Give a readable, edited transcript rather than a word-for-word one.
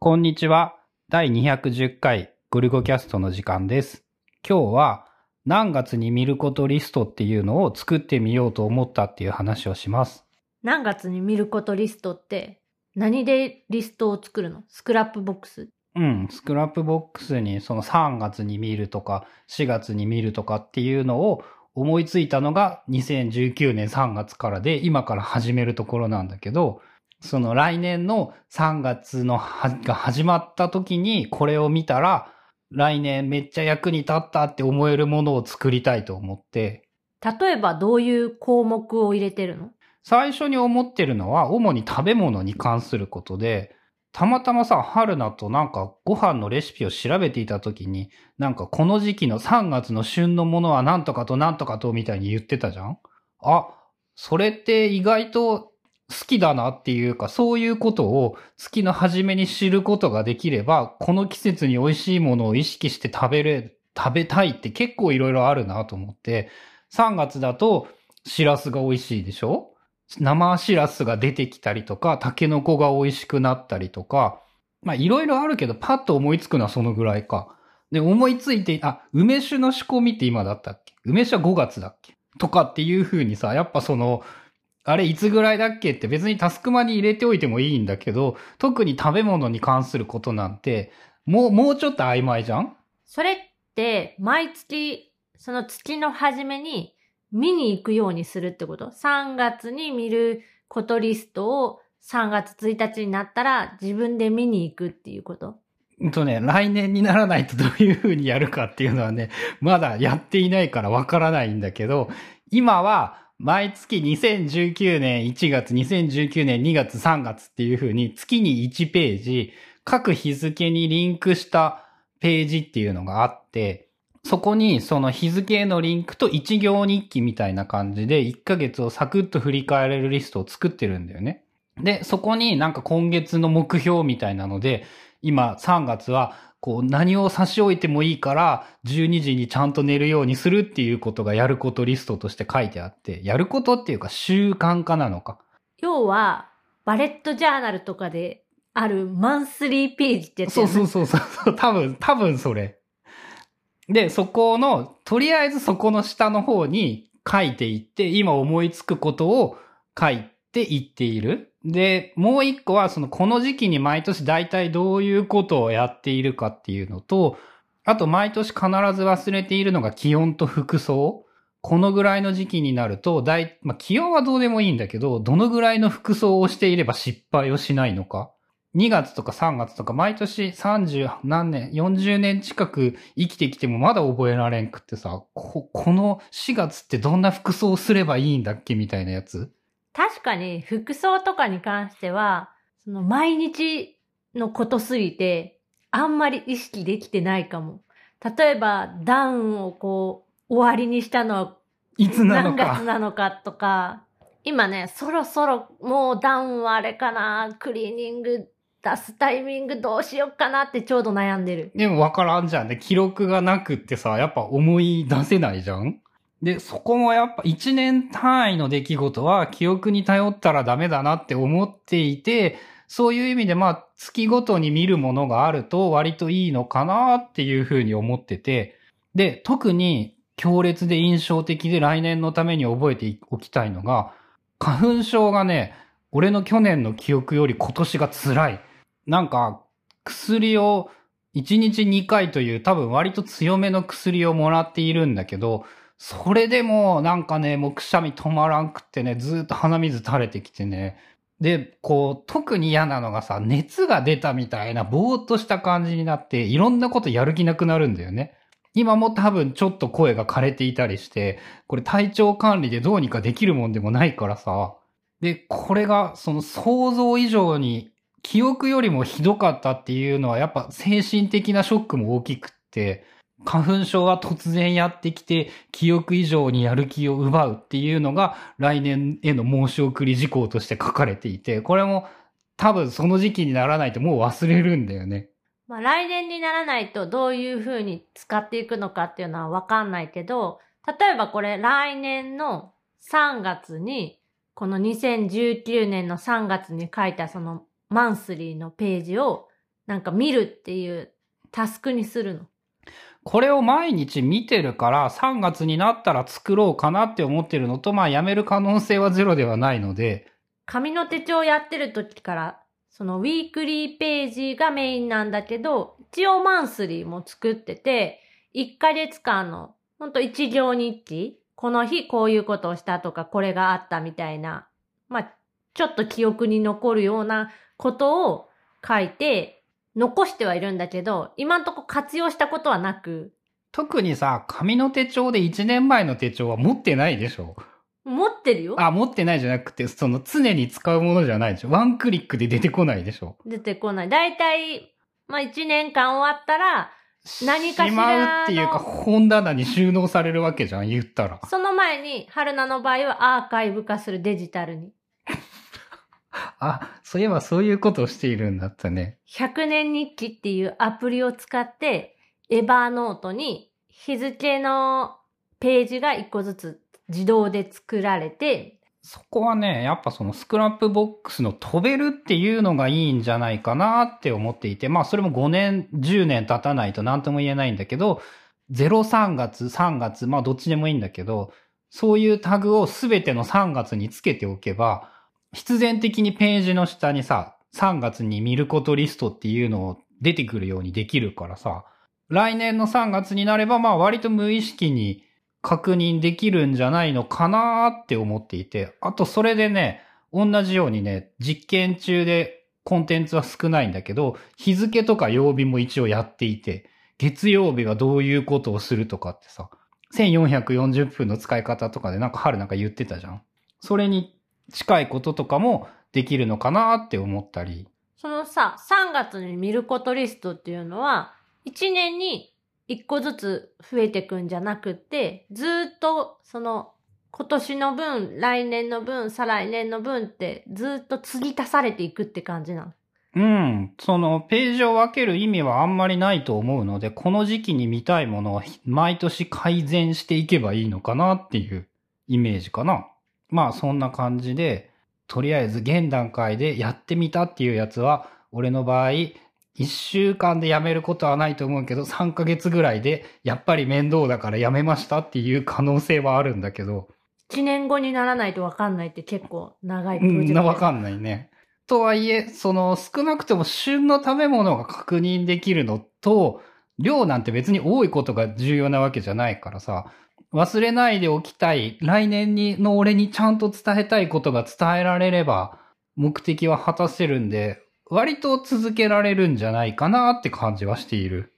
こんにちは。第210回ゴリゴキャストの時間です。今日は何月に見ることリストっていうのを作ってみようと思ったっていう話をします。何月に見ることリストって何でリストを作るの？スクラップボックス？うん、スクラップボックスにその3月に見るとか4月に見るとかっていうのを思いついたのが2019年3月からで、今から始めるところなんだけど、その来年の3月のが始まった時にこれを見たら来年めっちゃ役に立ったって思えるものを作りたいと思って。例えばどういう項目を入れてるの？最初に思ってるのは主に食べ物に関することで、たまたまさ、春菜となんかご飯のレシピを調べていた時に、なんかこの時期の3月の旬のものはなんとかとなんとかとみたいに言ってたじゃん。あ、それって意外と好きだなっていうか、そういうことを月の初めに知ることができれば、この季節に美味しいものを意識して食べたいって結構いろいろあるなと思って、3月だとシラスが美味しいでしょ？生シラスが出てきたりとか、タケノコが美味しくなったりとか、まあいろいろあるけどパッと思いつくのはそのぐらいか。で、思いついて、あ、梅酒の仕込みって今だったっけ？梅酒は5月だっけ？とかっていう風にさ、やっぱその、あれいつぐらいだっけって別にタスクマに入れておいてもいいんだけど、特に食べ物に関することなんてもうちょっと曖昧じゃん。それって毎月その月の初めに見に行くようにするってこと？3月に見ることリストを3月1日になったら自分で見に行くっていうこと？来年にならないとどういうふうにやるかっていうのはね、まだやっていないからわからないんだけど、今は毎月2019年1月、2019年2月、3月っていう風に月に1ページ、各日付にリンクしたページっていうのがあって、そこにその日付へのリンクと一行日記みたいな感じで1ヶ月をサクッと振り返れるリストを作ってるんだよね。で、そこになんか今月の目標みたいなので、今3月はこう何を差し置いてもいいから12時にちゃんと寝るようにするっていうことがやることリストとして書いてあって、やることっていうか習慣化なのか。要はバレットジャーナルとかであるマンスリーページってやつ。そう、多分それで、そこのとりあえずそこの下の方に書いていって、今思いつくことを書いていっている。で、もう一個はそのこの時期に毎年大体どういうことをやっているかっていうのと、あと毎年必ず忘れているのが気温と服装。このぐらいの時期になるとまあ、気温はどうでもいいんだけど、どのぐらいの服装をしていれば失敗をしないのか。2月とか3月とか毎年30何年、40年近く生きてきてもまだ覚えられんくってさ、この4月ってどんな服装をすればいいんだっけみたいなやつ。確かに服装とかに関しては、その毎日のことすぎて、あんまり意識できてないかも。例えば、ダウンをこう、終わりにしたのはいつなのか、何月なのかとか、今ね、そろそろもうダウンはあれかな、クリーニング出すタイミングどうしよっかなってちょうど悩んでる。でも分からんじゃんね。記録がなくってさ、やっぱ思い出せないじゃん。で、そこもやっぱ一年単位の出来事は記憶に頼ったらダメだなって思っていて、そういう意味でまあ月ごとに見るものがあると割といいのかなっていうふうに思ってて、で、特に強烈で印象的で来年のために覚えておきたいのが、花粉症がね、俺の去年の記憶より今年が辛い。なんか薬を1日2回という多分割と強めの薬をもらっているんだけど、それでもなんかね、もうくしゃみ止まらんくってね、ずーっと鼻水垂れてきてね。で、こう、特に嫌なのがさ、熱が出たみたいな、ぼーっとした感じになって、いろんなことやる気なくなるんだよね。今も多分ちょっと声が枯れていたりして、これ体調管理でどうにかできるもんでもないからさ。で、これがその想像以上に、記憶よりもひどかったっていうのは、やっぱ精神的なショックも大きくって、花粉症は突然やってきて記憶以上にやる気を奪うっていうのが来年への申し送り事項として書かれていて、これも多分その時期にならないともう忘れるんだよね。まあ来年にならないとどういう風に使っていくのかっていうのはわかんないけど、例えばこれ来年の3月にこの2019年の3月に書いたそのマンスリーのページをなんか見るっていうタスクにするの？これを毎日見てるから3月になったら作ろうかなって思ってるのと、まあやめる可能性はゼロではないので。紙の手帳やってる時からそのウィークリーページがメインなんだけど、一応マンスリーも作ってて、1ヶ月間のほんと一行日記、この日こういうことをしたとかこれがあったみたいな、まあちょっと記憶に残るようなことを書いて残してはいるんだけど、今んとこ活用したことはなく。特にさ、紙の手帳で1年前の手帳は持ってないでしょ？持ってるよ。あ、持ってないじゃなくて、その常に使うものじゃないでしょ？ワンクリックで出てこないでしょ？出てこない。だいたい、まあ1年間終わったら、何かしらのしまうっていうか、本棚に収納されるわけじゃん、言ったら。その前に、春菜の場合はアーカイブ化する、デジタルに。あ、そういえばそういうことをしているんだったね。100年日記っていうアプリを使って、エバーノートに日付のページが1個ずつ自動で作られて。そこはね、やっぱそのスクラップボックスの飛べるっていうのがいいんじゃないかなって思っていて、まあそれも5年、10年経たないと何とも言えないんだけど、03月、3月、まあどっちでもいいんだけど、そういうタグを全ての3月につけておけば、必然的にページの下にさ、3月に見ることリストっていうのを出てくるようにできるからさ、来年の3月になればまあ割と無意識に確認できるんじゃないのかなーって思っていて、あとそれでね、同じようにね、実験中でコンテンツは少ないんだけど、日付とか曜日も一応やっていて、月曜日はどういうことをするとかってさ、1440分の使い方とかでなんか春なんか言ってたじゃん。それに近いこととかもできるのかなって思ったり。そのさ、3月に見ることリストっていうのは、1年に1個ずつ増えてくんじゃなくて、ずーっとその今年の分、来年の分、再来年の分ってずーっと継ぎ足されていくって感じなの？うん。そのページを分ける意味はあんまりないと思うので、この時期に見たいものを毎年改善していけばいいのかなっていうイメージかな。まあそんな感じで、とりあえず現段階でやってみたっていうやつは、俺の場合、1週間でやめることはないと思うけど、3ヶ月ぐらいで、やっぱり面倒だからやめましたっていう可能性はあるんだけど。1年後にならないとわかんないって結構長いプロジェクト。わかんないね。とはいえ、その少なくとも旬の食べ物が確認できるのと、量なんて別に多いことが重要なわけじゃないからさ、忘れないでおきたい、来年の俺にちゃんと伝えたいことが伝えられれば、目的は果たせるんで、割と続けられるんじゃないかなって感じはしている。